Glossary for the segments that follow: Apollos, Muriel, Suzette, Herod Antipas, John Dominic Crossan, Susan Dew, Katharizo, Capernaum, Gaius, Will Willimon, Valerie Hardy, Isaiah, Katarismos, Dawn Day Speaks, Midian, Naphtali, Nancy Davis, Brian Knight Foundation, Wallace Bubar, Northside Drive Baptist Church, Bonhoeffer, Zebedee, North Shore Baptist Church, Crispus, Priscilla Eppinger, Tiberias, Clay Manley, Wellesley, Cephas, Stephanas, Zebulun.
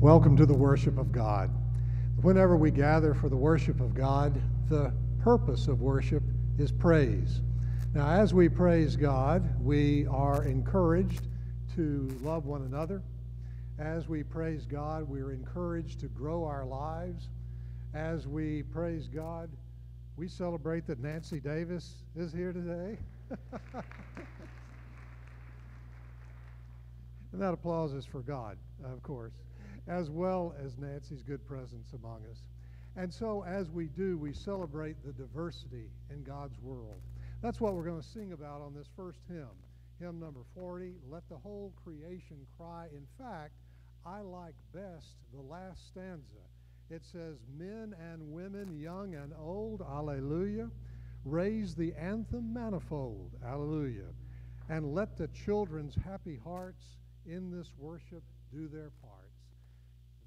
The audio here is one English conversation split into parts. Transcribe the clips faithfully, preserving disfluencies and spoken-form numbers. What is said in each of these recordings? Welcome to the worship of God. Whenever we gather for the worship of God, the purpose of worship is praise. Now, as we praise God, we are encouraged to love one another. As we praise God, we are encouraged to grow our lives. As we praise God, we celebrate that Nancy Davis is here today. And that applause is for God, of course, as well as Nancy's good presence among us. And so as we do, we celebrate the diversity in God's world. That's what we're going to sing about on this first hymn, hymn number forty, Let the Whole Creation Cry. In fact, I like best the last stanza. It says, men and women, young and old, alleluia, raise the anthem manifold, alleluia, and let the children's happy hearts in this worship do their part.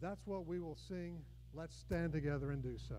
That's what we will sing. Let's stand together and do so.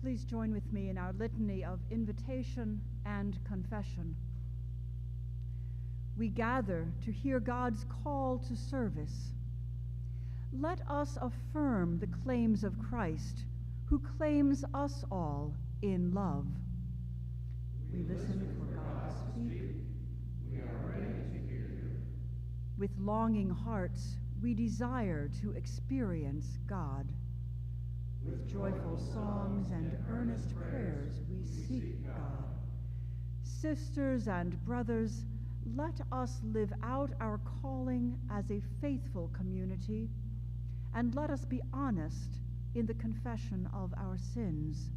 Please join with me in our litany of invitation and confession. We gather to hear God's call to service. Let us affirm the claims of Christ, who claims us all in love. We, we listen for God to speak. We are ready to hear you. With longing hearts, we desire to experience God. With joyful songs and earnest prayers, we seek God. Sisters and brothers, let us live out our calling as a faithful community, and let us be honest in the confession of our sins.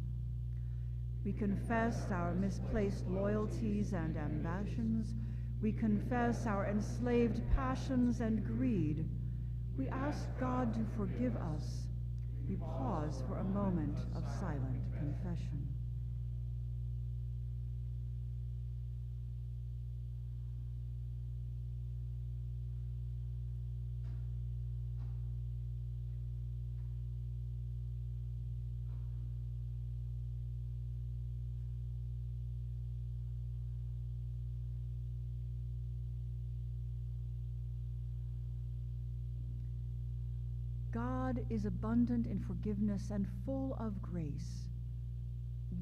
We confess our misplaced loyalties and ambitions. We confess our enslaved passions and greed. We ask God to forgive us. We pause for a moment of silent confession. God is abundant in forgiveness and full of grace.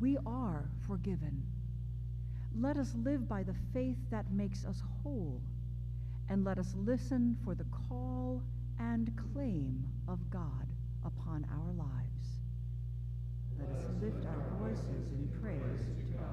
We are forgiven. Let us live by the faith that makes us whole, and let us listen for the call and claim of God upon our lives. Let us lift our voices in praise to God.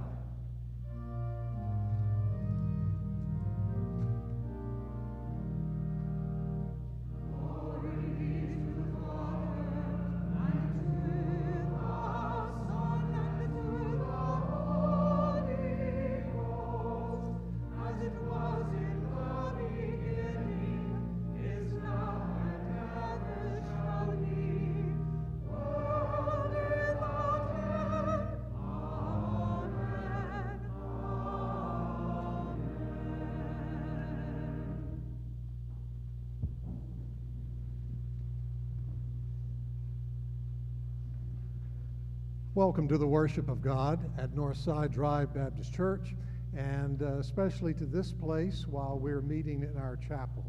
Welcome to the worship of God at Northside Drive Baptist Church, and uh, especially to this place while we're meeting in our chapel.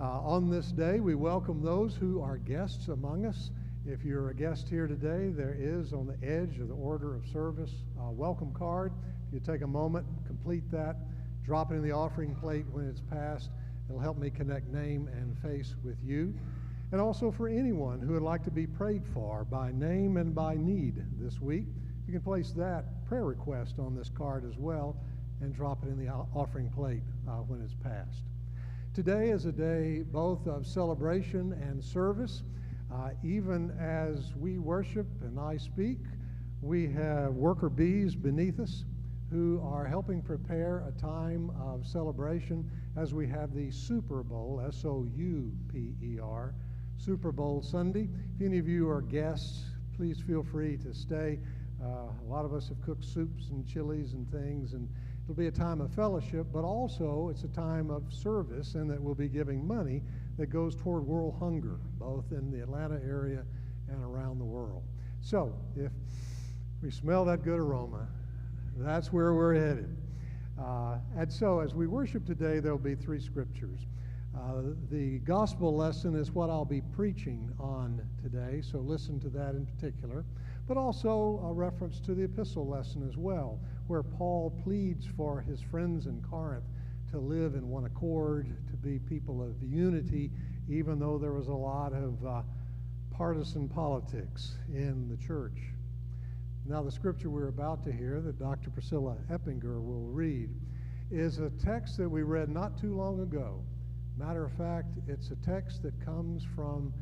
Uh, on this day, we welcome those who are guests among us. If you're a guest here today, there is on the edge of the order of service a welcome card. If you take a moment, complete that, drop it in the offering plate when it's passed. It'll help me connect name and face with you. And also for anyone who would like to be prayed for by name and by need this week, you can place that prayer request on this card as well and drop it in the offering plate uh, when it's passed. Today is a day both of celebration and service. Uh, even as we worship and I speak, we have worker bees beneath us who are helping prepare a time of celebration as we have the Super Bowl, S O U P E R, Super Bowl Sunday. If any of you are guests, please feel free to stay. Uh, a lot of us have cooked soups and chilies and things, and it'll be a time of fellowship, but also it's a time of service, and that we'll be giving money that goes toward world hunger, both in the Atlanta area and around the world. So if we smell that good aroma, that's where we're headed. Uh, and so as we worship today, there'll be three scriptures. Uh, the gospel lesson is what I'll be preaching on today, so listen to that in particular, but also a reference to the epistle lesson as well, where Paul pleads for his friends in Corinth to live in one accord, to be people of unity, even though there was a lot of uh, partisan politics in the church. Now the scripture we're about to hear, that Doctor Priscilla Eppinger will read, is a text that we read not too long ago. Matter of fact, it's a text that comes from,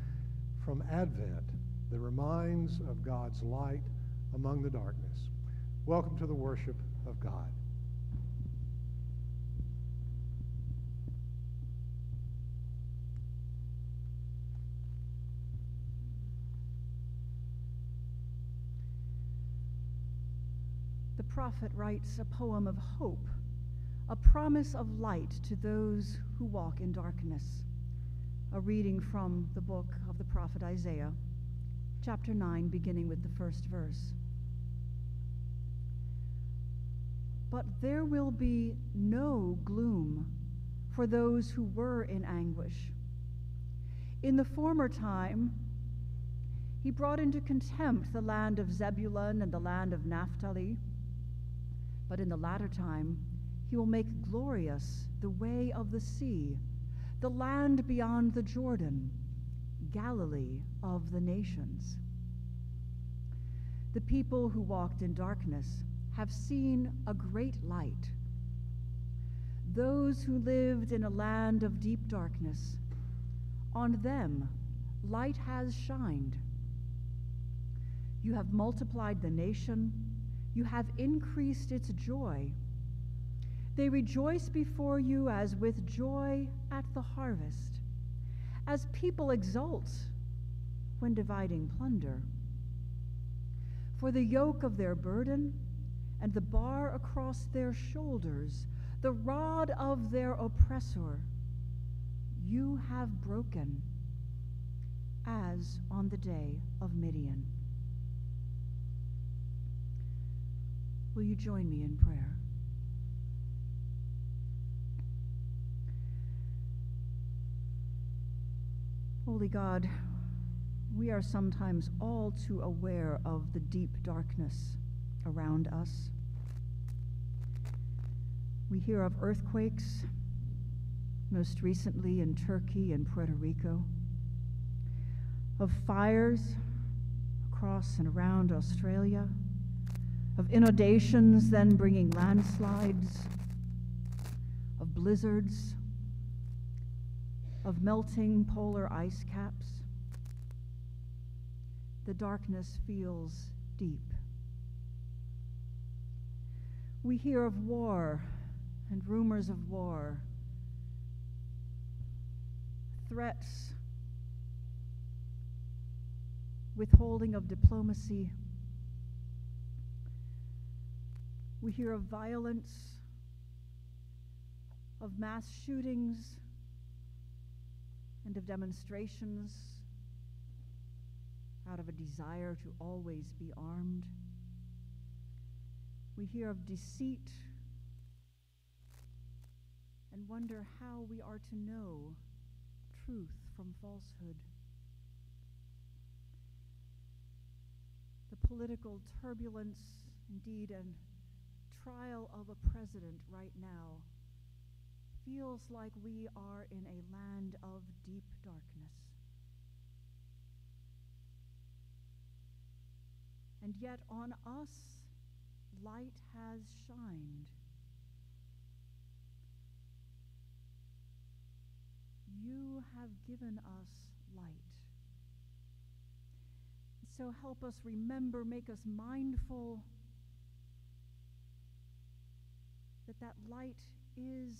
from Advent that reminds of God's light among the darkness. Welcome to the worship of God. The prophet writes a poem of hope, a promise of light to those who walk in darkness. A reading from the book of the prophet Isaiah, chapter nine, beginning with the first verse. But there will be no gloom for those who were in anguish. In the former time, he brought into contempt the land of Zebulun and the land of Naphtali. But in the latter time, he will make glorious the way of the sea, the land beyond the Jordan, Galilee of the nations. The people who walked in darkness have seen a great light. Those who lived in a land of deep darkness, on them light has shined. You have multiplied the nation, you have increased its joy. They rejoice before you as with joy at the harvest, as people exult when dividing plunder. For the yoke of their burden and the bar across their shoulders, the rod of their oppressor, you have broken, as on the day of Midian. Will you join me in prayer? Holy God, we are sometimes all too aware of the deep darkness around us. We hear of earthquakes, most recently in Turkey and Puerto Rico, of fires across and around Australia, of inundations then bringing landslides, of blizzards, of melting polar ice caps. The darkness feels deep. We hear of war and rumors of war, threats, withholding of diplomacy. We hear of violence, of mass shootings, and of demonstrations out of a desire to always be armed. We hear of deceit and wonder how we are to know truth from falsehood. The political turbulence, indeed, and trial of a president right now feels like we are in a land of deep darkness. And yet on us light has shined. You have given us light. So help us remember, make us mindful that that light is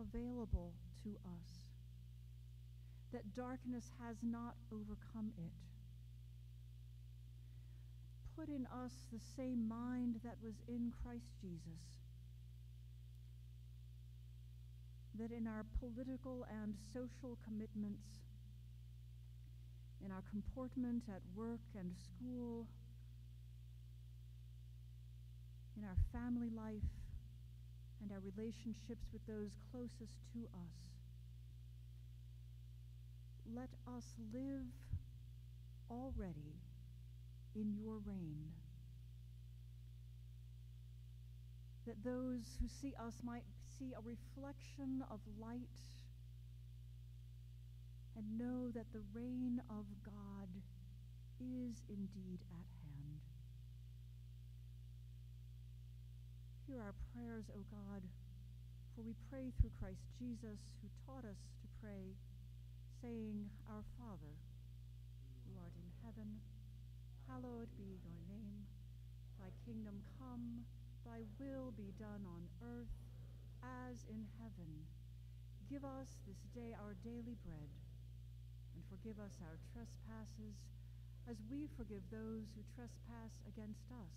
available to us, that darkness has not overcome it. Put in us the same mind that was in Christ Jesus, that in our political and social commitments, in our comportment at work and school, in our family life and our relationships with those closest to us, let us live already in your reign, that those who see us might see a reflection of light and know that the reign of God is indeed at hand. Hear our prayers, O God, for we pray through Christ Jesus, who taught us to pray, saying, Our Father, who art in heaven, hallowed be your name. Thy kingdom come, thy will be done on earth as in heaven. Give us this day our daily bread, and forgive us our trespasses as we forgive those who trespass against us.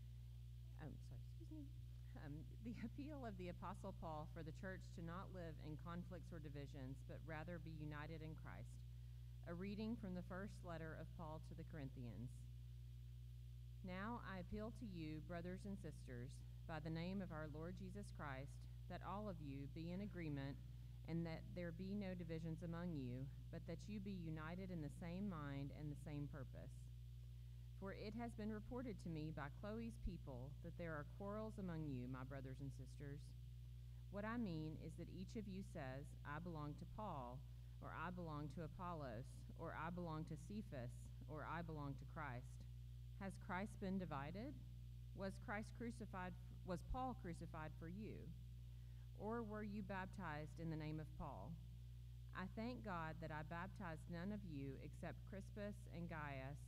um, sorry, excuse me, um, the appeal of the Apostle Paul for the church to not live in conflicts or divisions, but rather be united in Christ. A reading from the first letter of Paul to the Corinthians. Now I appeal to you, brothers and sisters, by the name of our Lord Jesus Christ, that all of you be in agreement and that there be no divisions among you, but that you be united in the same mind and the same purpose. For it has been reported to me by Chloe's people that there are quarrels among you, my brothers and sisters. What I mean is that each of you says, I belong to Paul, or I belong to Apollos, or I belong to Cephas, or I belong to Christ. Has Christ been divided? Was Christ crucified? Was Paul crucified for you? Or were you baptized in the name of Paul? I thank God that I baptized none of you except Crispus and Gaius,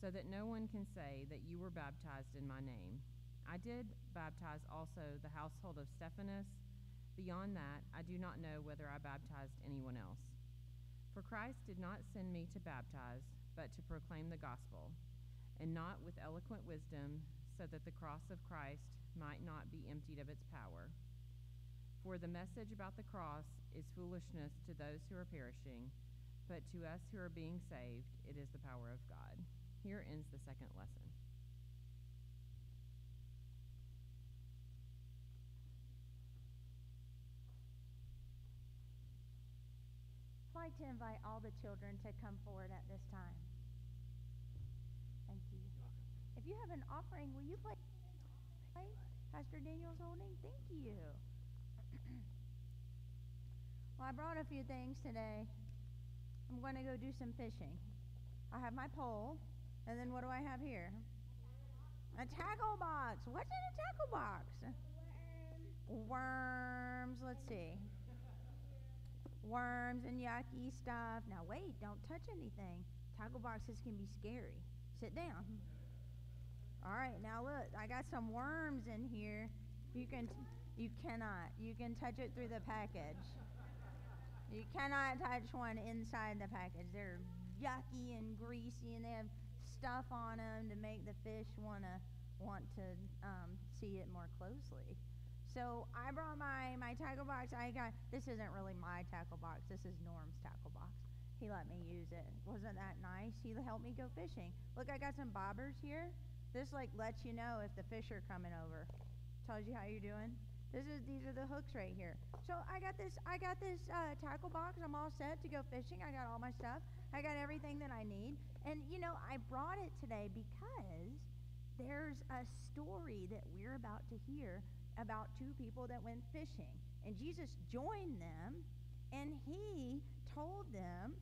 so that no one can say that you were baptized in my name. I did baptize also the household of Stephanas. Beyond that, I do not know whether I baptized anyone else. For Christ did not send me to baptize, but to proclaim the gospel, and not with eloquent wisdom, so that the cross of Christ might not be emptied of its power. For the message about the cross is foolishness to those who are perishing, but to us who are being saved, it is the power of God. Here ends the second lesson. I'd like to invite all the children to come forward at this time. Thank you. You're welcome. If you have an offering, will you play? Right? Pastor Daniel's holding. Thank you. Well, I brought a few things today. I'm going to go do some fishing. I have my pole, and then what do I have here? A tackle box. What's in a tackle box? Worms. Worms. Let's see. Worms and yucky stuff. Now wait, don't touch anything. Tackle boxes can be scary. Sit down. All right, now look, I got some worms in here. You can, you cannot. You can touch it through the package. You cannot touch one inside the package. They're yucky and greasy, and they have stuff on them to make the fish wanna want to um, see it more closely. So I brought my my tackle box. I got this isn't really my tackle box. This is Norm's tackle box. He let me use it. Wasn't that nice? He helped me go fishing. Look, I got some bobbers here. This like lets you know if the fish are coming over. Tells you how you're doing. This is these are the hooks right here. So I got this I got this uh, tackle box. I'm all set to go fishing. I got all my stuff. I got everything that I need. And you know, I brought it today because there's a story that we're about to hear about two people that went fishing. And Jesus joined them, and he told them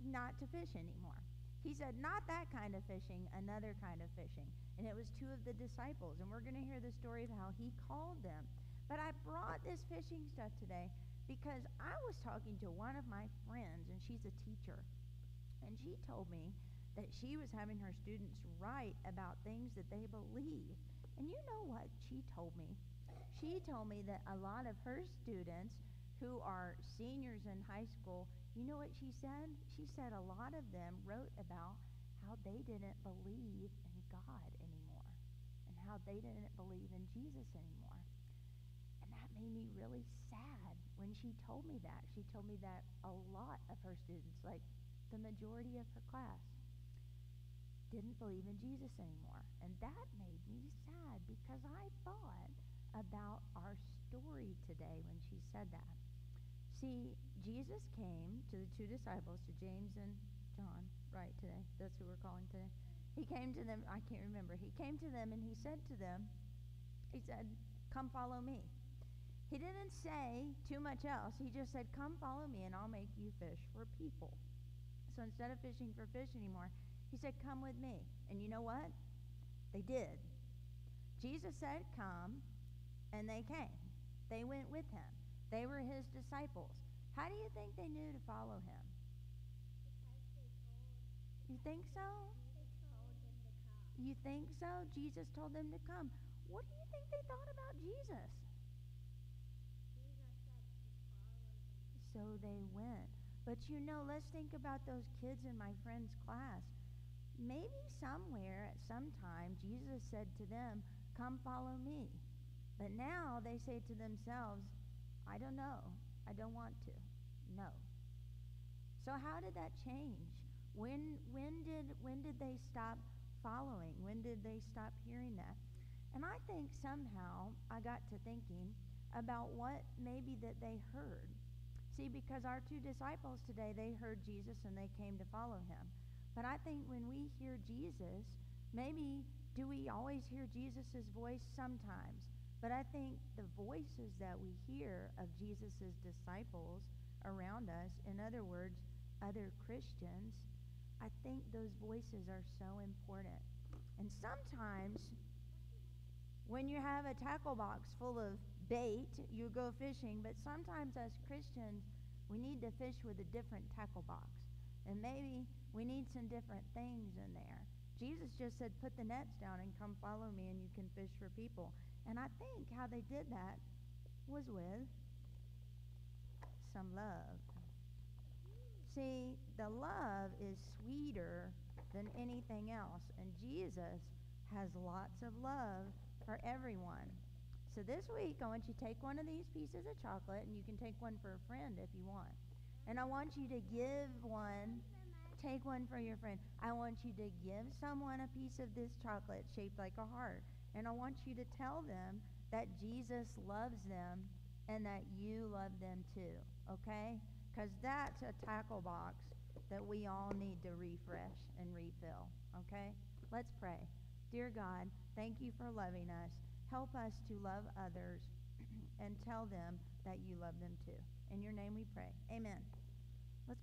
not to fish anymore. He said, not that kind of fishing, another kind of fishing. And it was two of the disciples, and we're going to hear the story of how he called them. But I brought this fishing stuff today because I was talking to one of my friends, and she's a teacher. And she told me that she was having her students write about things that they believe. And you know what she told me? She told me that a lot of her students who are seniors in high school, you know what she said? She said a lot of them wrote about how they didn't believe in God anymore and how they didn't believe in Jesus anymore. And that made me really sad when she told me that. She told me that a lot of her students, like the majority of her class, didn't believe in Jesus anymore. And that made me sad because I thought about our story today when she said that. See, Jesus came to the two disciples, to James and John, right today? That's who we're calling today. He came to them, I can't remember. He came to them and he said to them, he said, come follow me. He didn't say too much else. He just said, come follow me and I'll make you fish for people. So instead of fishing for fish anymore, he said, come with me. And you know what? They did. Jesus said, come, and they came. They went with him. They were his disciples. How do you think they knew to follow him? You think so? You think so? Jesus told them to come. What do you think they thought about Jesus? So they went. But you know, let's think about those kids in my friend's class. Maybe somewhere at some time, Jesus said to them, come follow me. But now they say to themselves, I don't know. I don't want to. No. So how did that change? When when did when did they stop following? When did they stop hearing that? And I think somehow I got to thinking about what maybe that they heard. See, because our two disciples today, they heard Jesus and they came to follow him. But I think when we hear Jesus, maybe do we always hear Jesus' voice sometimes? But I think the voices that we hear of Jesus' disciples around us, in other words, other Christians, I think those voices are so important. And sometimes when you have a tackle box full of bait, you go fishing, but sometimes as Christians, we need to fish with a different tackle box. And maybe we need some different things in there. Jesus just said, put the nets down and come follow me and you can fish for people. And I think how they did that was with some love. See, the love is sweeter than anything else. And Jesus has lots of love for everyone. So this week, I want you to take one of these pieces of chocolate, and you can take one for a friend if you want. And I want you to give one, take one for your friend. I want you to give someone a piece of this chocolate shaped like a heart. And I want you to tell them that Jesus loves them and that you love them too, okay? Because that's a tackle box that we all need to refresh and refill, okay? Let's pray. Dear God, thank you for loving us. Help us to love others and tell them that you love them too. In your name we pray. Amen. Let's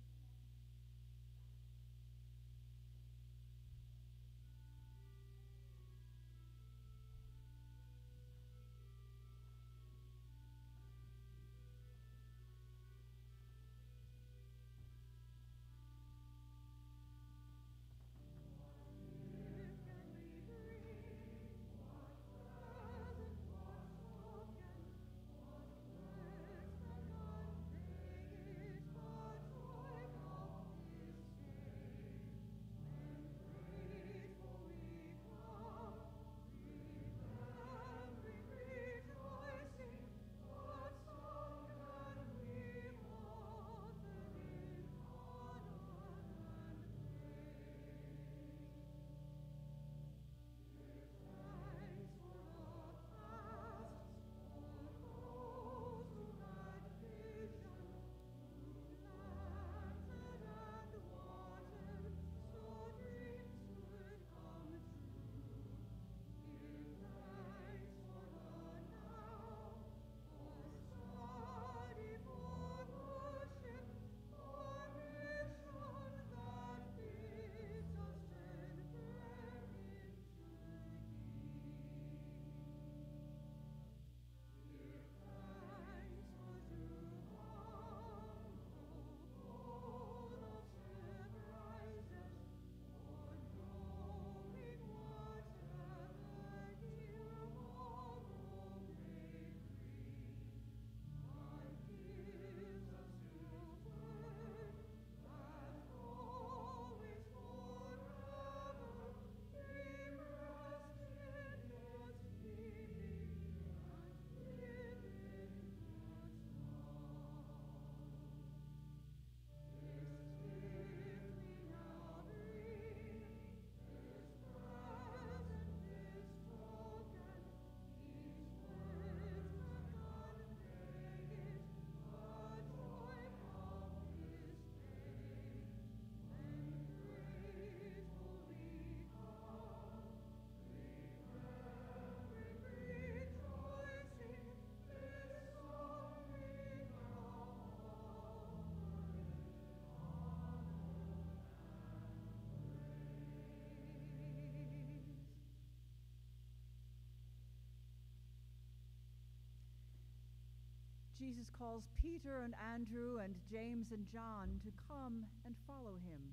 Jesus calls Peter and Andrew and James and John to come and follow him.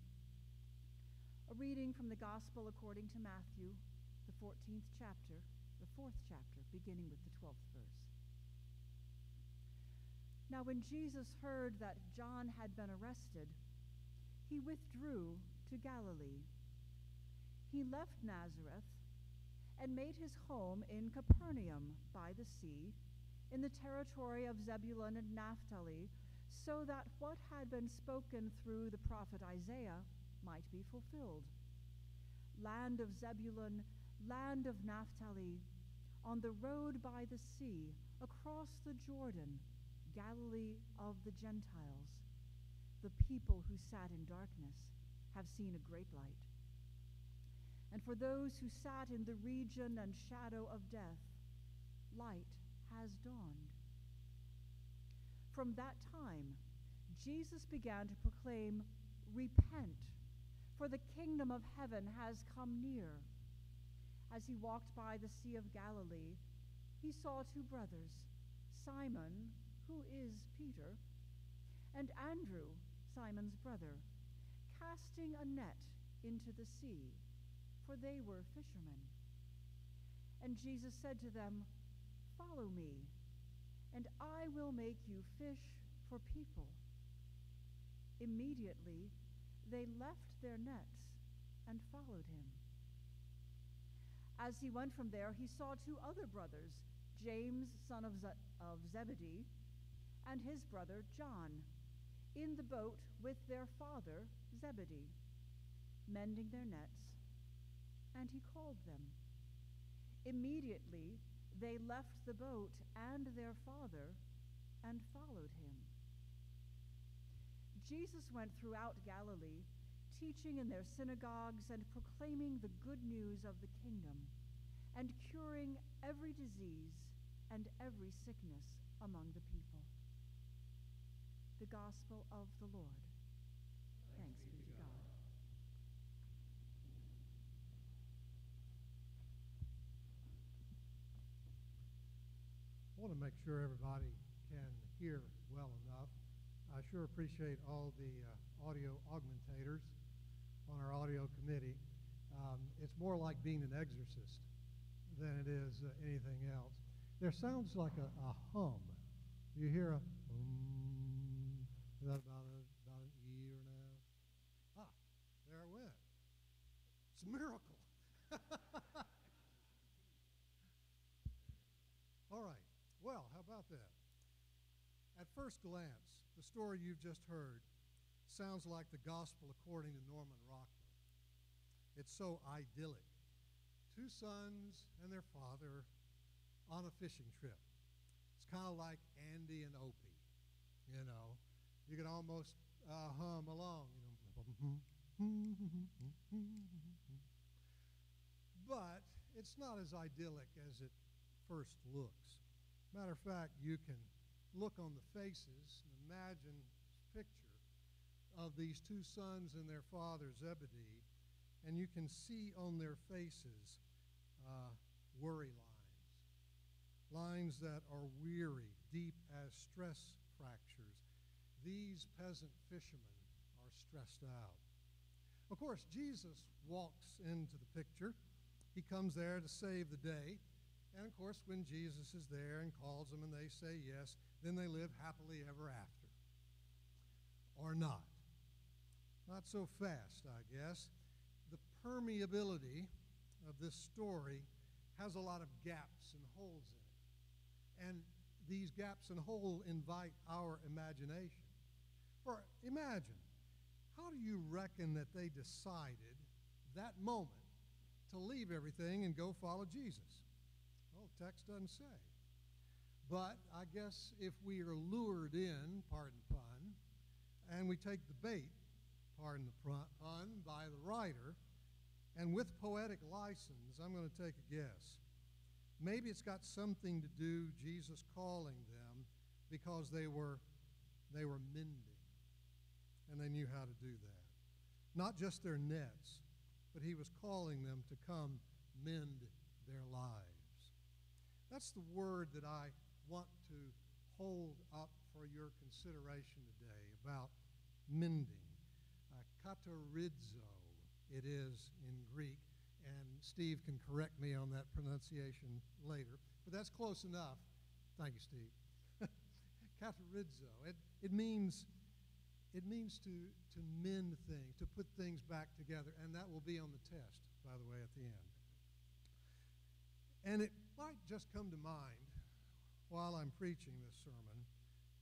A reading from the Gospel according to Matthew, the fourteenth chapter, the fourth chapter, beginning with the twelfth verse. Now when Jesus heard that John had been arrested, he withdrew to Galilee. He left Nazareth and made his home in Capernaum by the sea, in the territory of Zebulun and Naphtali, so that what had been spoken through the prophet Isaiah might be fulfilled. Land of Zebulun, land of Naphtali, on the road by the sea, across the Jordan, Galilee of the Gentiles. The people who sat in darkness have seen a great light. And for those who sat in the region and shadow of death, light has dawned. From that time, Jesus began to proclaim, "Repent, for the kingdom of heaven has come near." As he walked by the Sea of Galilee, he saw two brothers, Simon, who is Peter, and Andrew, Simon's brother, casting a net into the sea, for they were fishermen. And Jesus said to them, "Follow me, and I will make you fish for people." Immediately they left their nets and followed him. As he went from there, he saw two other brothers, James, son of, Ze- of Zebedee, and his brother John, in the boat with their father Zebedee, mending their nets, and he called them. Immediately they left the boat and their father and followed him. Jesus went throughout Galilee, teaching in their synagogues and proclaiming the good news of the kingdom, and curing every disease and every sickness among the people. The Gospel of the Lord. Thanks, Thanks be to God. God. I want to make sure everybody can hear well enough. I sure appreciate all the uh, audio augmentators on our audio committee. Um, it's more like being an exorcist than it is uh, anything else. There sounds like a, a hum. You hear a um, is that about, a, about an E or an F? Ah, there it went. It's a miracle. All right, well, how about that? At first glance, the story you've just heard sounds like the gospel according to Norman Rockwell. It's so idyllic. Two sons and their father on a fishing trip. It's kind of like Andy and Opie, you know. You can almost uh, hum along, you know. But it's not as idyllic as it first looks. Matter of fact, you can look on the faces and imagine a picture of these two sons and their father, Zebedee, and you can see on their faces uh, worry lines, lines that are weary, deep as stress fractures. These peasant fishermen are stressed out. Of course, Jesus walks into the picture. He comes there to save the day. And of course, when Jesus is there and calls them and they say yes, then they live happily ever after. Or not. Not so fast, I guess. The permeability of this story has a lot of gaps and holes in it. And these gaps and holes invite our imagination. For imagine, how do you reckon that they decided that moment to leave everything and go follow Jesus? Well, the text doesn't say. But I guess if we are lured in, pardon the pun, and we take the bait, pardon the pun, by the writer, and with poetic license, I'm going to take a guess. Maybe it's got something to do Jesus calling them because they were, they were mending, and they knew how to do that. Not just their nets, but he was calling them to come mend their lives. That's the word that I want to hold up for your consideration today about mending. Uh, Katharizo it is in Greek, and Steve can correct me on that pronunciation later, but that's close enough. Thank you, Steve. Katharizo, it, it means, it means to, to mend things, to put things back together, and that will be on the test, by the way, at the end. And it might just come to mind while I'm preaching this sermon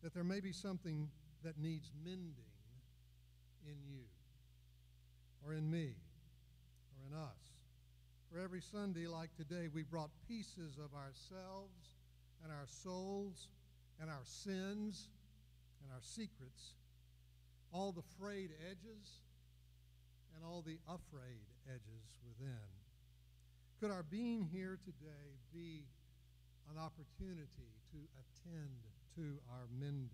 that there may be something that needs mending in you or in me or in us. For every Sunday like today, we brought pieces of ourselves and our souls and our sins and our secrets, all the frayed edges and all the afraid edges within. Could our being here today be an opportunity to attend to our mending.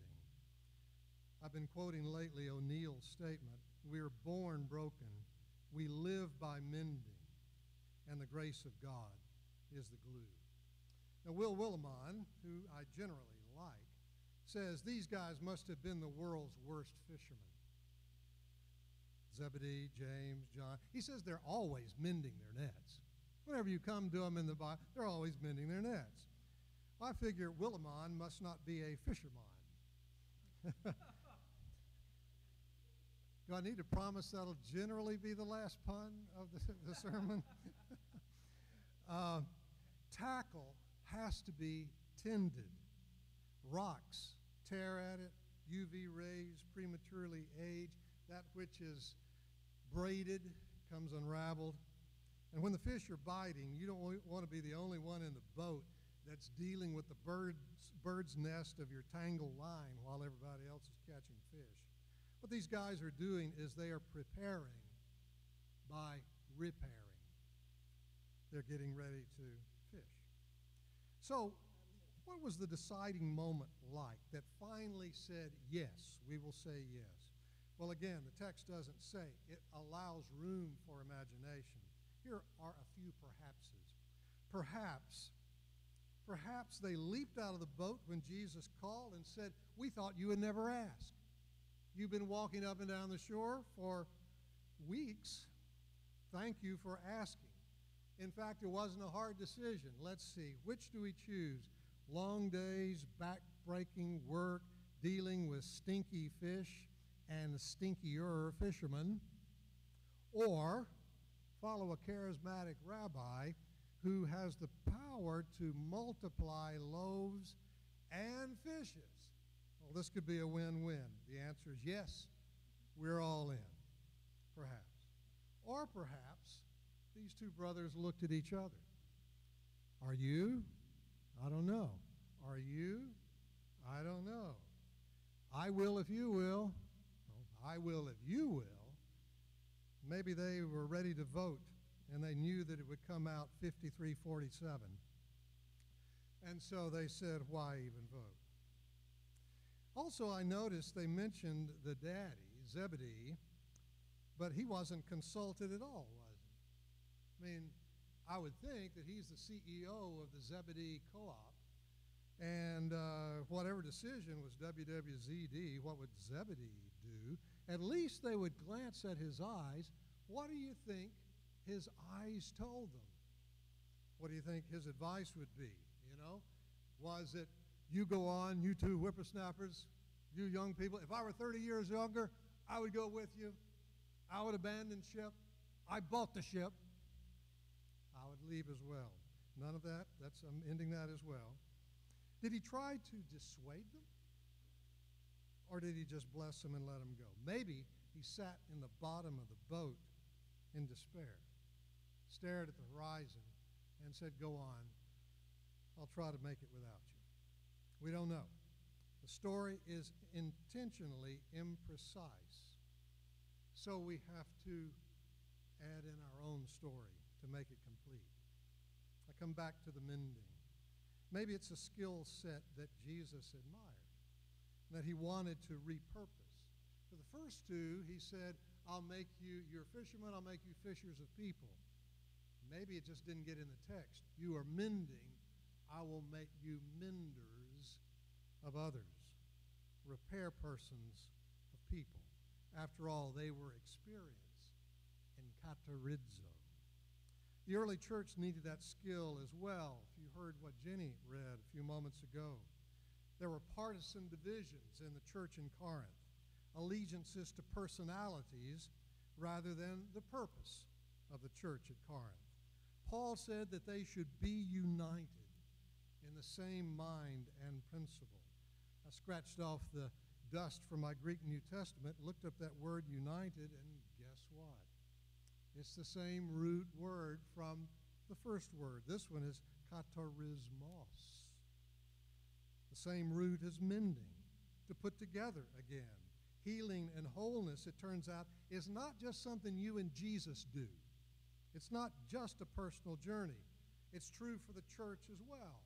I've been quoting lately O'Neill's statement, we're born broken, we live by mending, and the grace of God is the glue. Now, Will Willimon, who I generally like, says these guys must have been the world's worst fishermen. Zebedee, James, John. He says they're always mending their nets. Whenever you come to them in the Bible, they're always mending their nets. I figure Willimon must not be a fisherman. Do I need to promise that'll generally be the last pun of the, the sermon? uh, tackle has to be tended. Rocks tear at it, U V rays prematurely age. That which is braided comes unraveled. And when the fish are biting, you don't want to be the only one in the boat that's dealing with the bird's, bird's nest of your tangled line while everybody else is catching fish. What these guys are doing is they are preparing by repairing. They're getting ready to fish. So what was the deciding moment like that finally said, yes, we will say yes? Well, again, the text doesn't say. It allows room for imagination. Here are a few perhapses. Perhaps, perhaps they leaped out of the boat when Jesus called and said, we thought you would never ask. You've been walking up and down the shore for weeks. Thank you for asking. In fact, it wasn't a hard decision. Let's see, which do we choose? Long days, back-breaking work, dealing with stinky fish, and stinkier fishermen, or follow a charismatic rabbi who has the power to multiply loaves and fishes. Well, this could be a win-win. The answer is yes, we're all in, perhaps. Or perhaps these two brothers looked at each other. Are you? I don't know. Are you? I don't know. I will if you will. I will if you will. Maybe they were ready to vote, and they knew that it would come out fifty-three forty-seven. And so they said, why even vote? Also, I noticed they mentioned the daddy, Zebedee, but he wasn't consulted at all, was he? I mean, I would think that he's the C E O of the Zebedee co-op, and uh, whatever decision was W W Z D, what would Zebedee do? At least they would glance at his eyes. What do you think his eyes told them? What do you think his advice would be, you know? Was it, you go on, you two whippersnappers, you young people. If I were thirty years younger, I would go with you. I would abandon ship. I bought the ship. I would leave as well. None of that. That's, I'm ending that as well. Did he try to dissuade them? Or did he just bless them and let them go? Maybe he sat in the bottom of the boat in despair, stared at the horizon, and said, go on, I'll try to make it without you. We don't know. The story is intentionally imprecise, so we have to add in our own story to make it complete. I come back to the mending. Maybe it's a skill set that Jesus admired, that he wanted to repurpose. For the first two, he said, I'll make you, you're fishermen, I'll make you fishers of people. Maybe it just didn't get in the text. You are mending, I will make you menders of others, repair persons of people. After all, they were experienced in Katharizo. The early church needed that skill as well. If you heard what Jenny read a few moments ago, there were partisan divisions in the church in Corinth, allegiances to personalities rather than the purpose of the church at Corinth. Paul said that they should be united in the same mind and principle. I scratched off the dust from my Greek New Testament, looked up that word united, and guess what? It's the same root word from the first word. This one is katarismos. The same root as mending, to put together again. Healing and wholeness, it turns out, is not just something you and Jesus do. It's not just a personal journey. It's true for the church as well.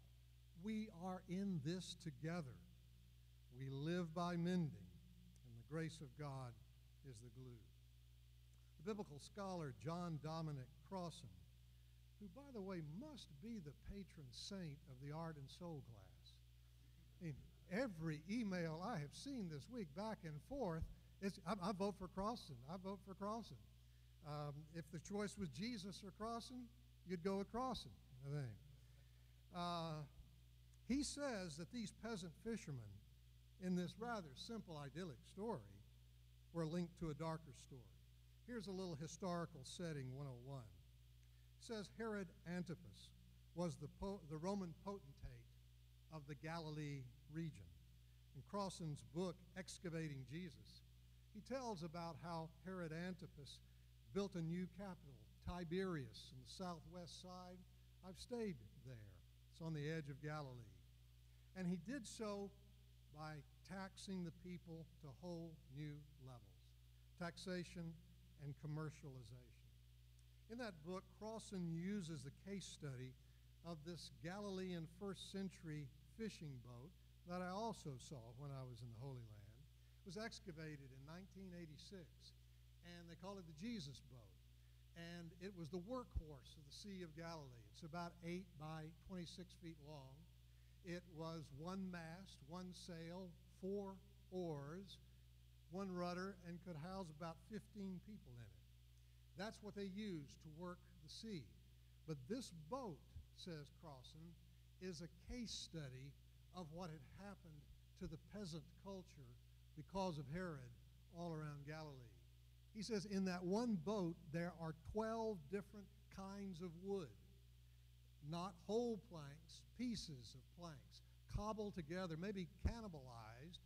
We are in this together. We live by mending, and the grace of God is the glue. The biblical scholar John Dominic Crossan, who, by the way, must be the patron saint of the art and soul class. In every email I have seen this week, back and forth, it's, I, I vote for Crossan. I vote for Crossan. Um, if the choice was Jesus or Crossan, you'd go with Crossan, I think. Uh, he says that these peasant fishermen, in this rather simple, idyllic story, were linked to a darker story. Here's a little historical setting one oh one. It says Herod Antipas was the, po the Roman potentate of the Galilee region. In Crossan's book, Excavating Jesus, he tells about how Herod Antipas built a new capital, Tiberias, on the southwest side. I've stayed there. It's on the edge of Galilee. And he did so by taxing the people to whole new levels, taxation and commercialization. In that book, Crossan uses the case study of this Galilean first century fishing boat that I also saw when I was in the Holy Land. It was excavated in nineteen eighty-six, and they call it the Jesus boat. And it was the workhorse of the Sea of Galilee. It's about eight by twenty-six feet long. It was one mast, one sail, four oars, one rudder, and could house about fifteen people in it. That's what they used to work the sea. But this boat, says Crossan, is a case study of what had happened to the peasant culture because of Herod all around Galilee. He says in that one boat there are twelve different kinds of wood, not whole planks, pieces of planks, cobbled together, maybe cannibalized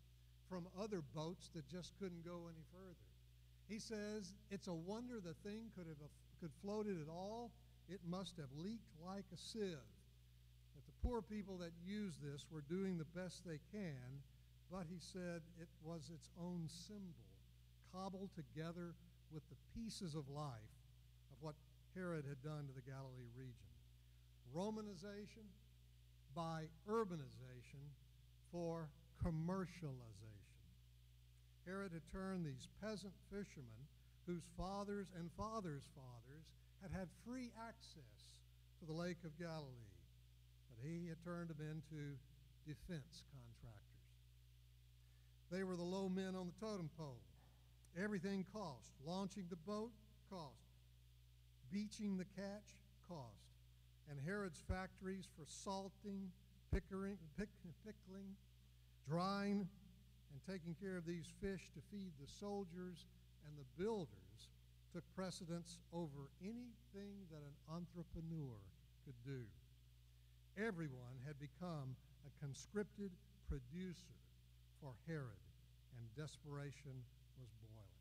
from other boats that just couldn't go any further. He says it's a wonder the thing could have could floated at all. It must have leaked like a sieve. That the poor people that used this were doing the best they can, but he said it was its own symbol, cobbled together with the pieces of life of what Herod had done to the Galilee region. Romanization by urbanization for commercialization. Herod had turned these peasant fishermen whose fathers and fathers' fathers had had free access to the Lake of Galilee, but he had turned them into defense contractors. They were the low men on the totem pole. Everything cost. Launching the boat cost. Beaching the catch cost. And Herod's factories for salting, pickering, pick, pickling, drying, and taking care of these fish to feed the soldiers and the builders took precedence over anything that an entrepreneur could do. Everyone had become a conscripted producer for Herod, and desperation was boiling.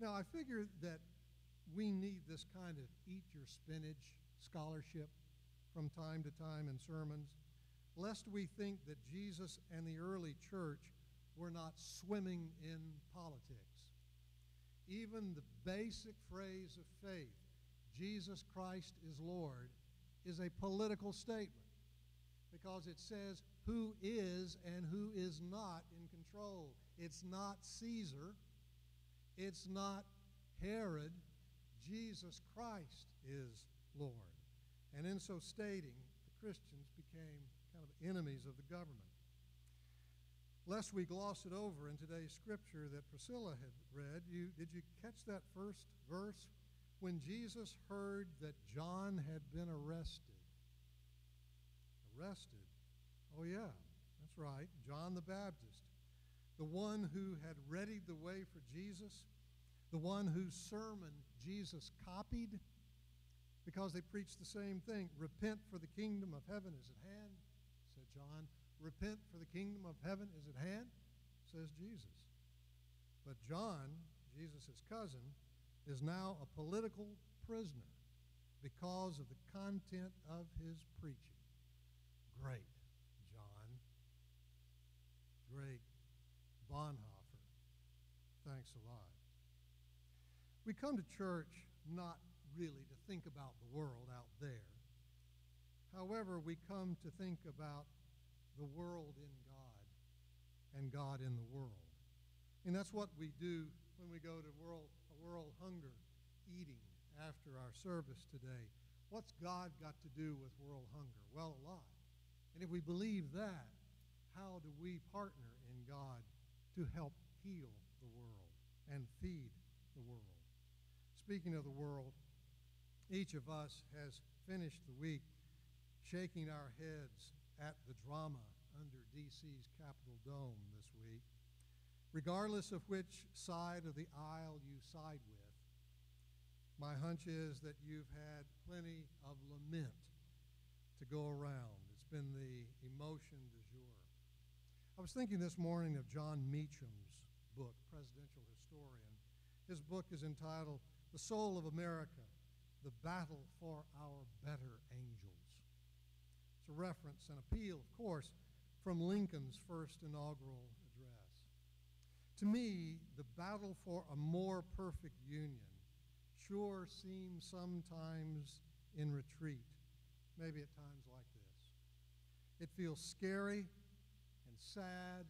Now, I figure that we need this kind of eat your spinach scholarship from time to time in sermons, lest we think that Jesus and the early church were not swimming in politics. Even the basic phrase of faith, Jesus Christ is Lord, is a political statement because it says who is and who is not in control. It's not Caesar. It's not Herod. Jesus Christ is Lord. And in so stating, the Christians became kind of enemies of the government. Lest we gloss it over in today's scripture that Priscilla had read, you, did you catch that first verse? When Jesus heard that John had been arrested. Arrested? Oh yeah, that's right, John the Baptist. The one who had readied the way for Jesus, the one whose sermon Jesus copied, because they preached the same thing. Repent, for the kingdom of heaven is at hand, said John. Repent, for the kingdom of heaven is at hand, says Jesus. But John, Jesus' cousin, is now a political prisoner because of the content of his preaching. Great John. Great Bonhoeffer. Thanks a lot. We come to church not really to think about the world out there. however we come to think about the world in God and God in the world. And that's what we do when we go to world, a world hunger eating after our service today. What's God got to do with world hunger? Well, a lot. And if we believe that, how do we partner in God to help heal the world and feed the world? Speaking of the world, each of us has finished the week shaking our heads at the drama under D C's Capitol Dome this week. Regardless of which side of the aisle you side with, my hunch is that you've had plenty of lament to go around. It's been the emotion du jour. I was thinking this morning of John Meacham's book, presidential historian. His book is entitled The Soul of America, The Battle for Our Better Angels. It's a reference and appeal, of course, from Lincoln's first inaugural address. To me, the battle for a more perfect union sure seems sometimes in retreat, maybe at times like this. It feels scary and sad,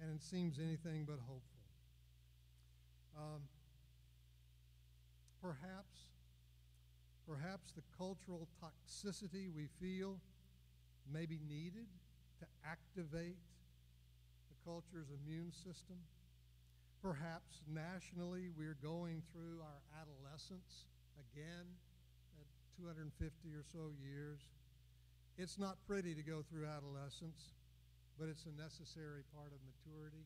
and it seems anything but hopeful. Um, perhaps, perhaps the cultural toxicity we feel may be needed to activate the culture's immune system. Perhaps nationally we're going through our adolescence again at two hundred fifty or so years. It's not pretty to go through adolescence, but it's a necessary part of maturity.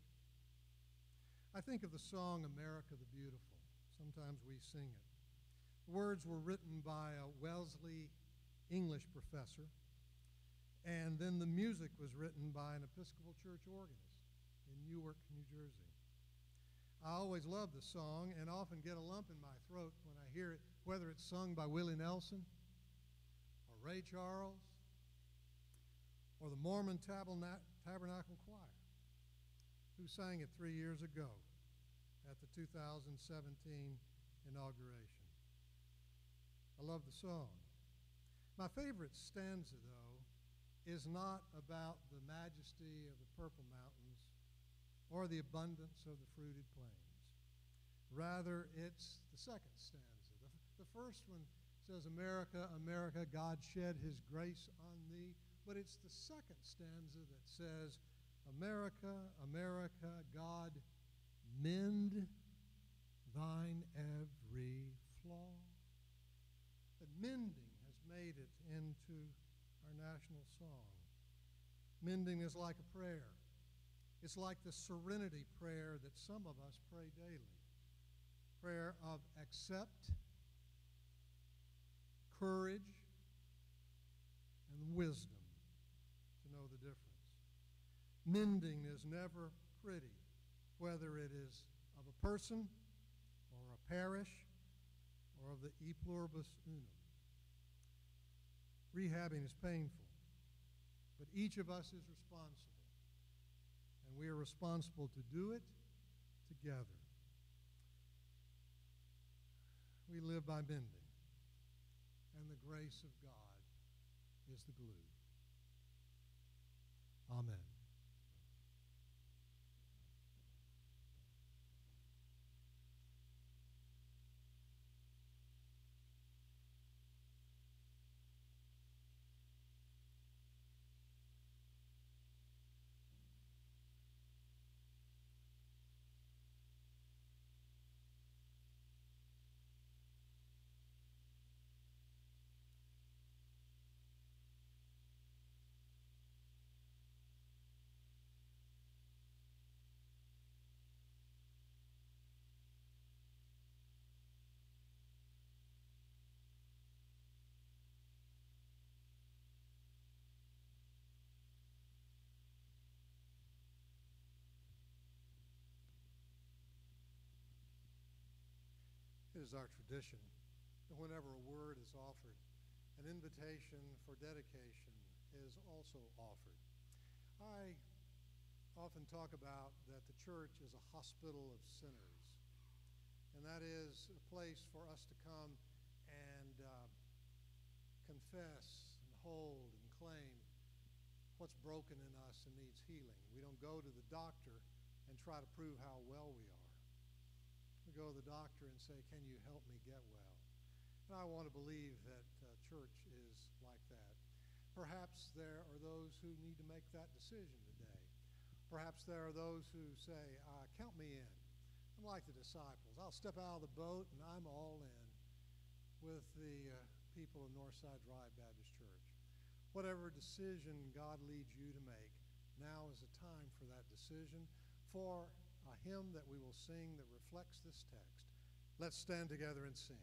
I think of the song America the Beautiful. Sometimes we sing it. The words were written by a Wellesley English professor, and then the music was written by an Episcopal church organist in Newark, New Jersey. I always love the song and often get a lump in my throat when I hear it, whether it's sung by Willie Nelson or Ray Charles or the Mormon Tabernacle Choir, who sang it three years ago at the two thousand seventeen inauguration. I love the song. My favorite stanza, though, is not about the majesty of the purple mountains or the abundance of the fruited plains. Rather, it's the second stanza. The, the first one says, America, America, God shed his grace on thee. But it's the second stanza that says, America, America, God, mend thine every flaw. That mending has made it into our national song. Mending is like a prayer. It's like the serenity prayer that some of us pray daily. Prayer of accept, courage, and wisdom to know the difference. Mending is never pretty, whether it is of a person or a parish or of the e pluribus unum. Rehabbing is painful, but each of us is responsible. And we are responsible to do it together. We live by mending, and the grace of God is the glue. Amen. It is our tradition that whenever a word is offered, an invitation for dedication is also offered. I often talk about that the church is a hospital of sinners, and that is a place for us to come and uh, confess and hold and claim what's broken in us and needs healing. We don't go to the doctor and try to prove how well we are. We go to the doctor and say, can you help me get well? And I want to believe that uh, church is like that. Perhaps there are those who need to make that decision today. Perhaps there are those who say, uh, count me in. I'm like the disciples. I'll step out of the boat and I'm all in with the uh, people of Northside Drive Baptist Church. Whatever decision God leads you to make, now is the time for that decision, for a hymn that we will sing that reflects this text. Let's stand together and sing.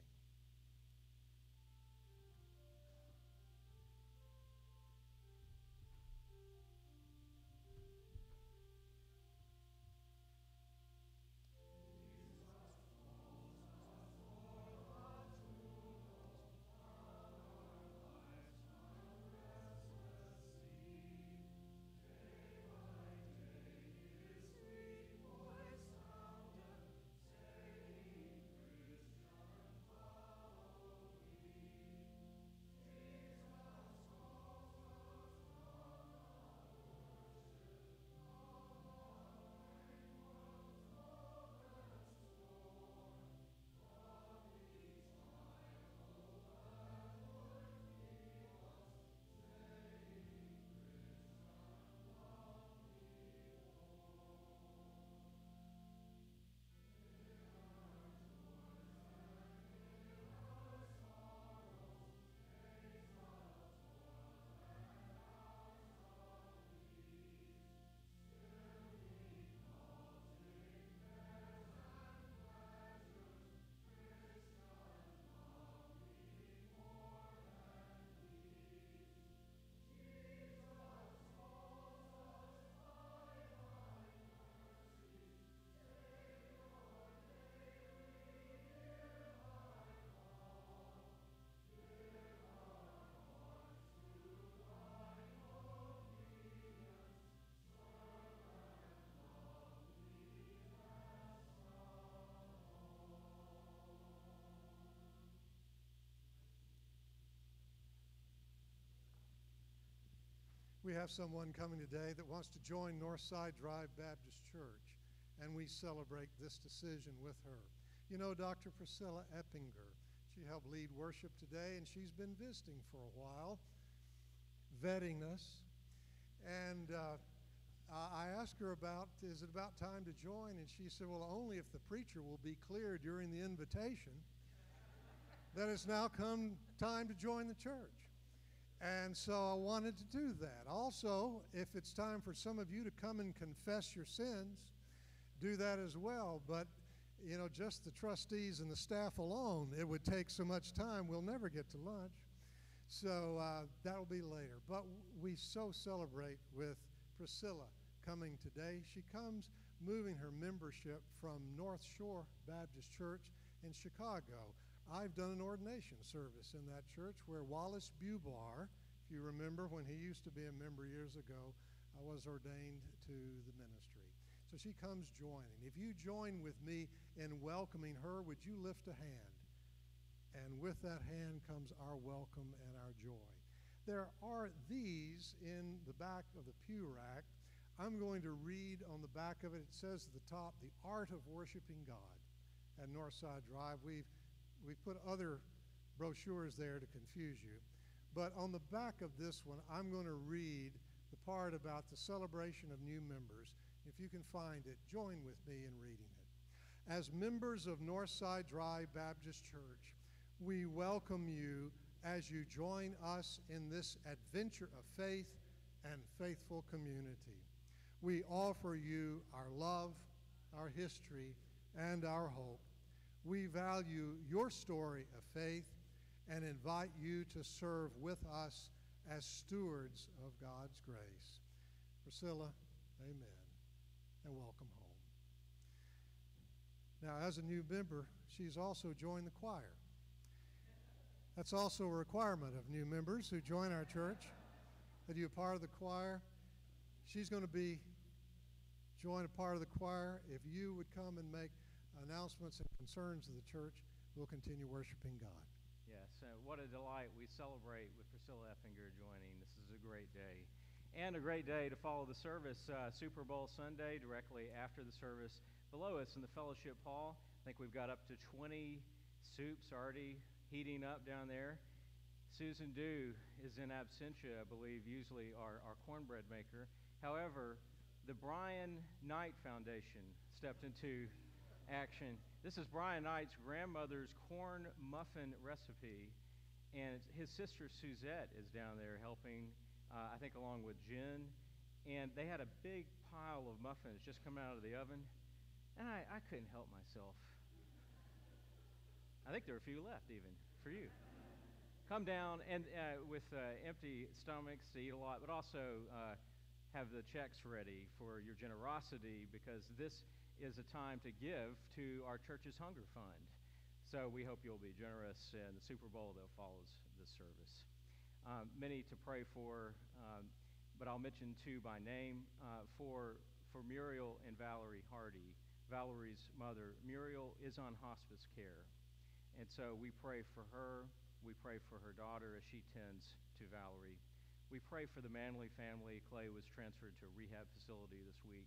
We have someone coming today that wants to join Northside Drive Baptist Church, and we celebrate this decision with her. You know, Doctor Priscilla Eppinger, she helped lead worship today, and she's been visiting for a while, vetting us. And uh, I asked her about, is it about time to join? And she said, well, only if the preacher will be clear during the invitation that it's now come time to join the church. And so I wanted to do that. Also, if it's time for some of you to come and confess your sins, do that as well. But, you know, just the trustees and the staff alone, it would take so much time, we'll never get to lunch. So uh, that'll be later. But we so celebrate with Priscilla coming today. She comes moving her membership from North Shore Baptist Church in Chicago. I've done an ordination service in that church where Wallace Bubar, if you remember when he used to be a member years ago, I was ordained to the ministry. So she comes joining. If you join with me in welcoming her, would you lift a hand? And with that hand comes our welcome and our joy. There are these in the back of the pew rack. I'm going to read on the back of it. It says at the top, The Art of Worshiping God at Northside Drive. We've We put other brochures there to confuse you. But on the back of this one, I'm going to read the part about the celebration of new members. If you can find it, join with me in reading it. As members of Northside Drive Baptist Church, we welcome you as you join us in this adventure of faith and faithful community. We offer you our love, our history, and our hope. We value your story of faith and invite you to serve with us as stewards of God's grace. Priscilla, amen, and welcome home. Now, as a new member, she's also joined the choir. That's also a requirement of new members who join our church, that you're part of the choir. She's going to be joined a part of the choir. If you would come and make announcements and concerns of the church, we'll continue worshiping God. Yes. So what a delight we celebrate with Priscilla Eppinger joining. This is a great day. And a great day to follow the service, uh, Super Bowl Sunday, directly after the service below us in the fellowship hall. I think we've got up to twenty soups already heating up down there. Susan Dew is in absentia, I believe, usually our, our cornbread maker. However, the Brian Knight Foundation stepped into action. This is Brian Knight's grandmother's corn muffin recipe, and his sister Suzette is down there helping, uh, I think along with Jen, and they had a big pile of muffins just coming out of the oven, and I, I couldn't help myself. I think there are a few left even for you. Come down and uh, with uh, empty stomachs to eat a lot, but also uh, have the checks ready for your generosity, because this is a time to give to our church's hunger fund. So we hope you'll be generous in the Super Bowl that follows this service. Um, many to pray for, um, but I'll mention two by name uh, for for Muriel and Valerie Hardy. Valerie's mother, Muriel, is on hospice care, and so we pray for her. We pray for her daughter as she tends to Valerie. We pray for the Manley family. Clay was transferred to a rehab facility this week.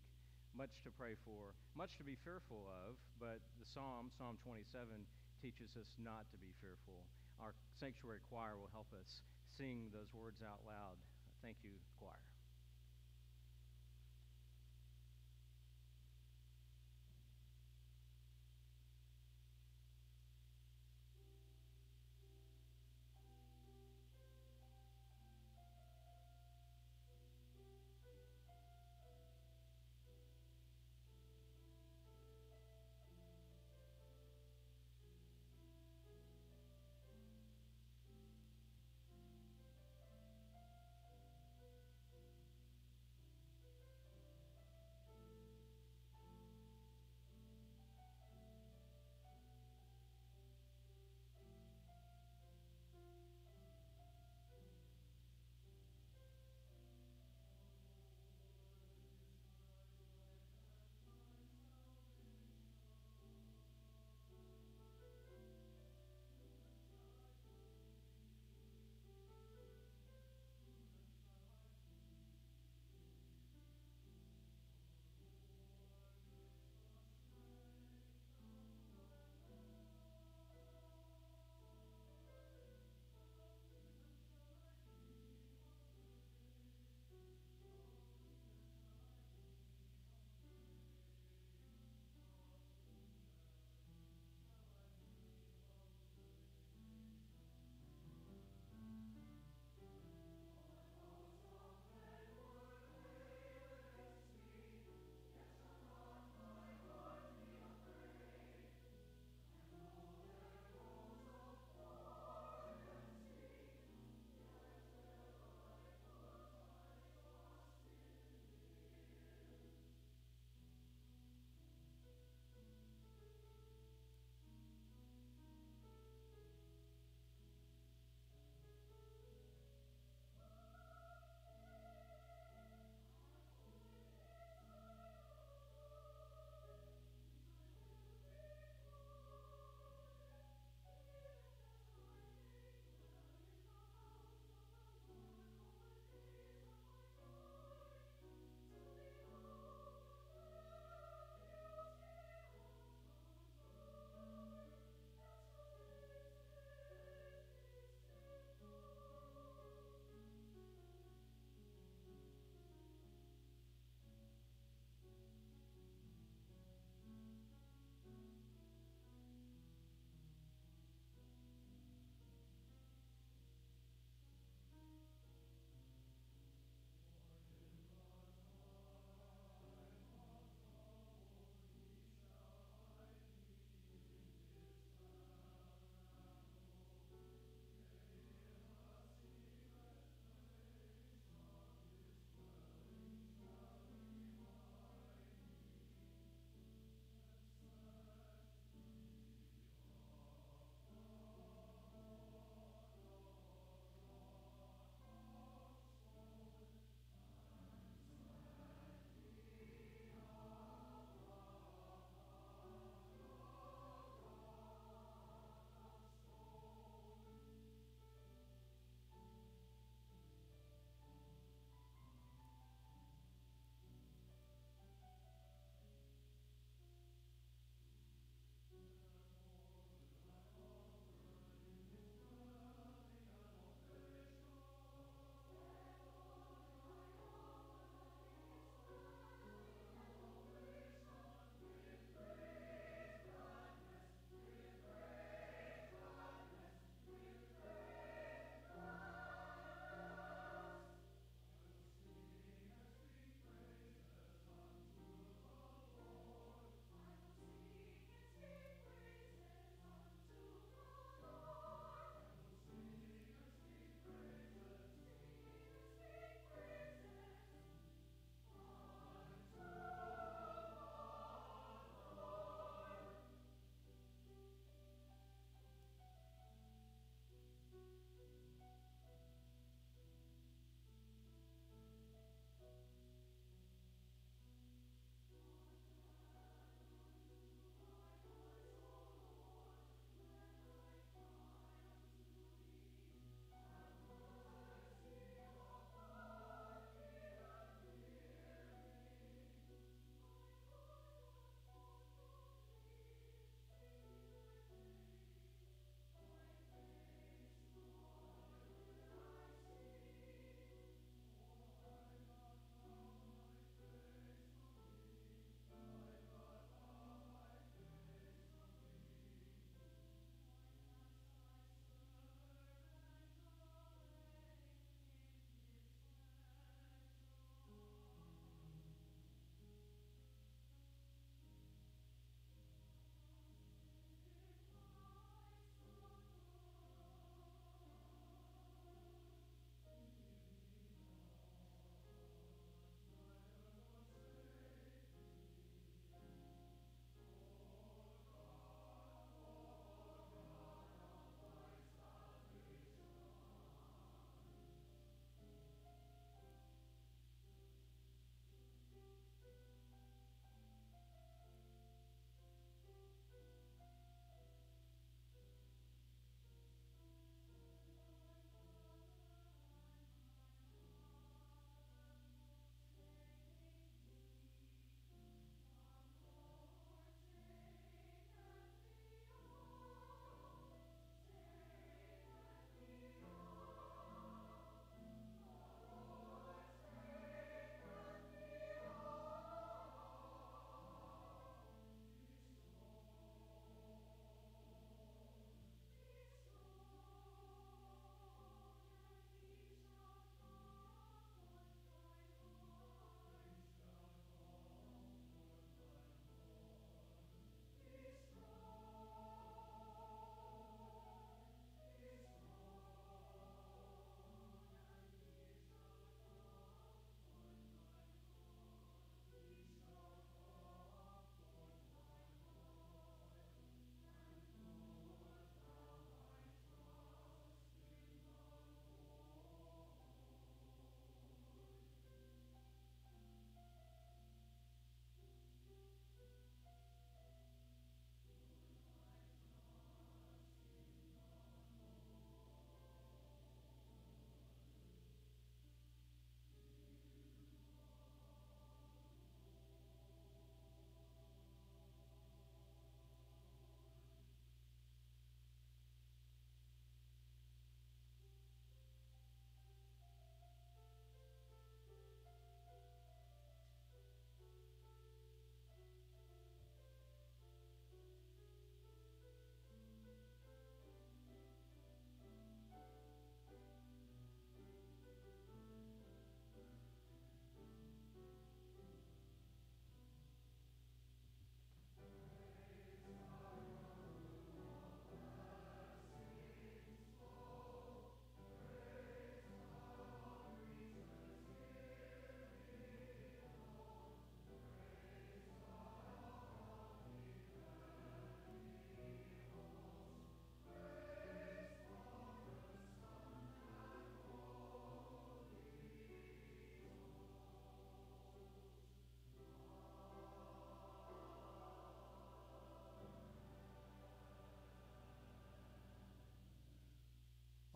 Much to pray for, much to be fearful of, but the Psalm, Psalm twenty-seven, teaches us not to be fearful. Our sanctuary choir will help us sing those words out loud. Thank you, choir.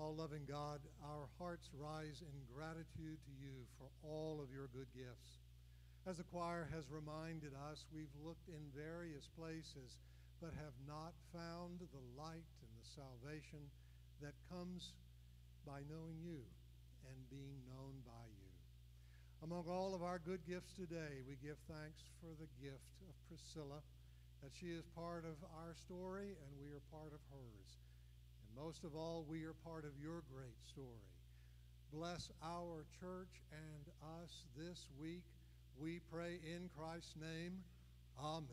all-loving God, our hearts rise in gratitude to you for all of your good gifts. As the choir has reminded us, we've looked in various places but have not found the light and the salvation that comes by knowing you and being known by you. Among all of our good gifts today, we give thanks for the gift of Priscilla, that she is part of our story and we are part of hers. And most of all, we are part of your great story. Bless our church and us this week, we pray in Christ's name. Amen.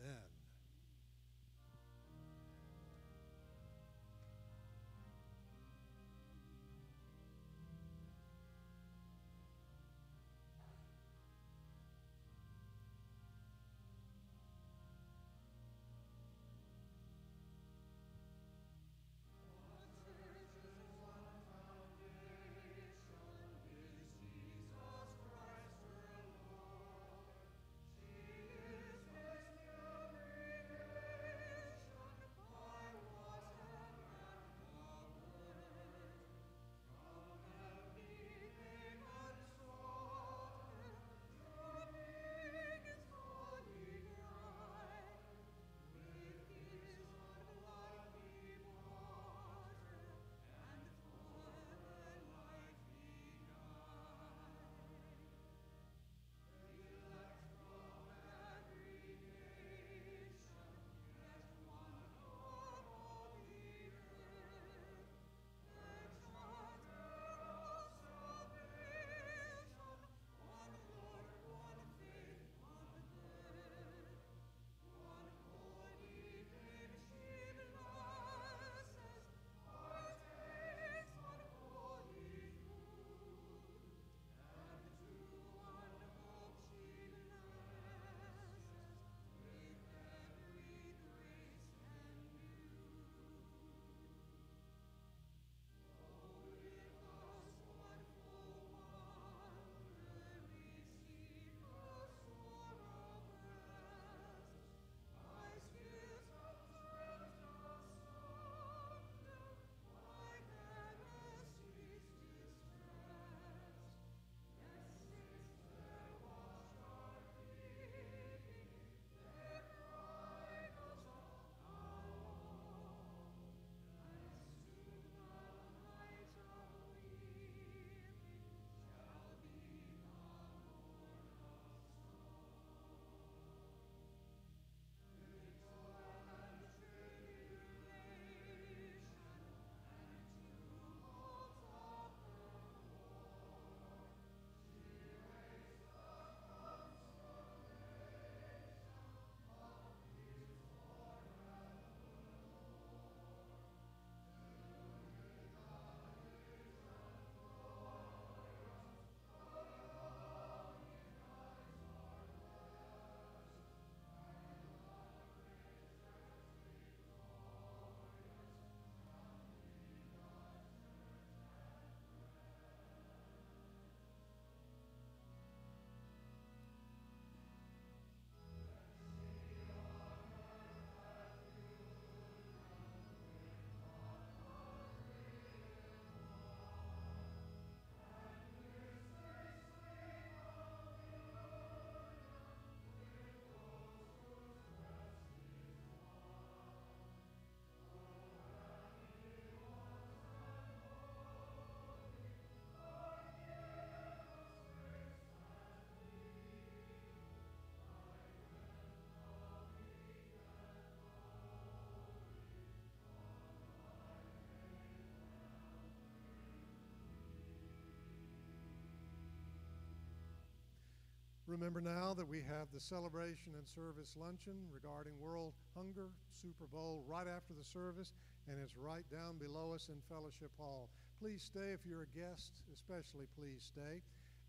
Remember now that we have the celebration and service luncheon regarding World Hunger, Super Bowl, right after the service, and it's right down below us in Fellowship Hall. Please stay. If you're a guest, especially, please stay.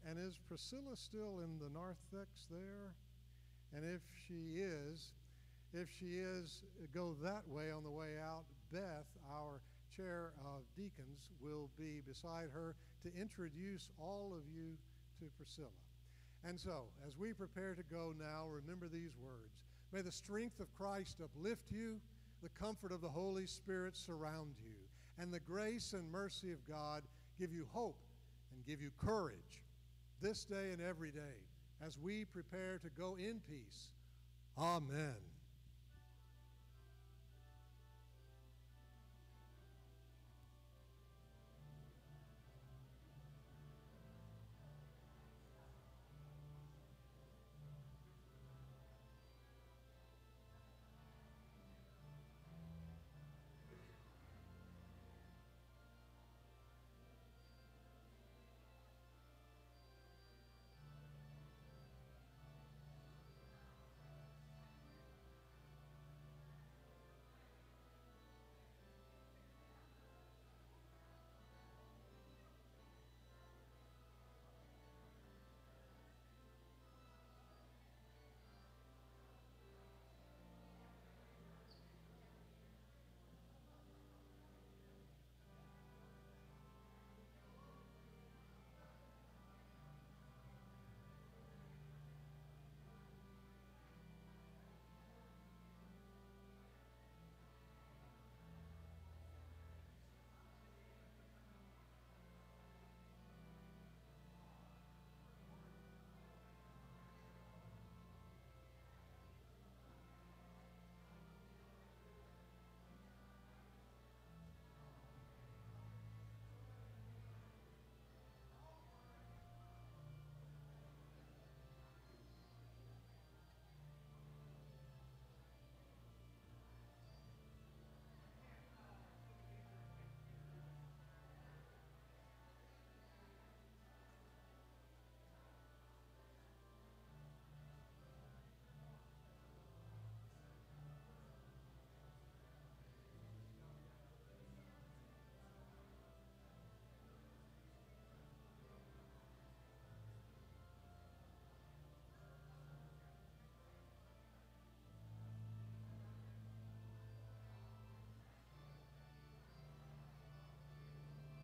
And is Priscilla still in the narthex there? And if she is, if she is, go that way on the way out. Beth, our chair of deacons, will be beside her to introduce all of you to Priscilla. And so, as we prepare to go now, remember these words. May the strength of Christ uplift you, the comfort of the Holy Spirit surround you, and the grace and mercy of God give you hope and give you courage this day and every day as we prepare to go in peace. Amen.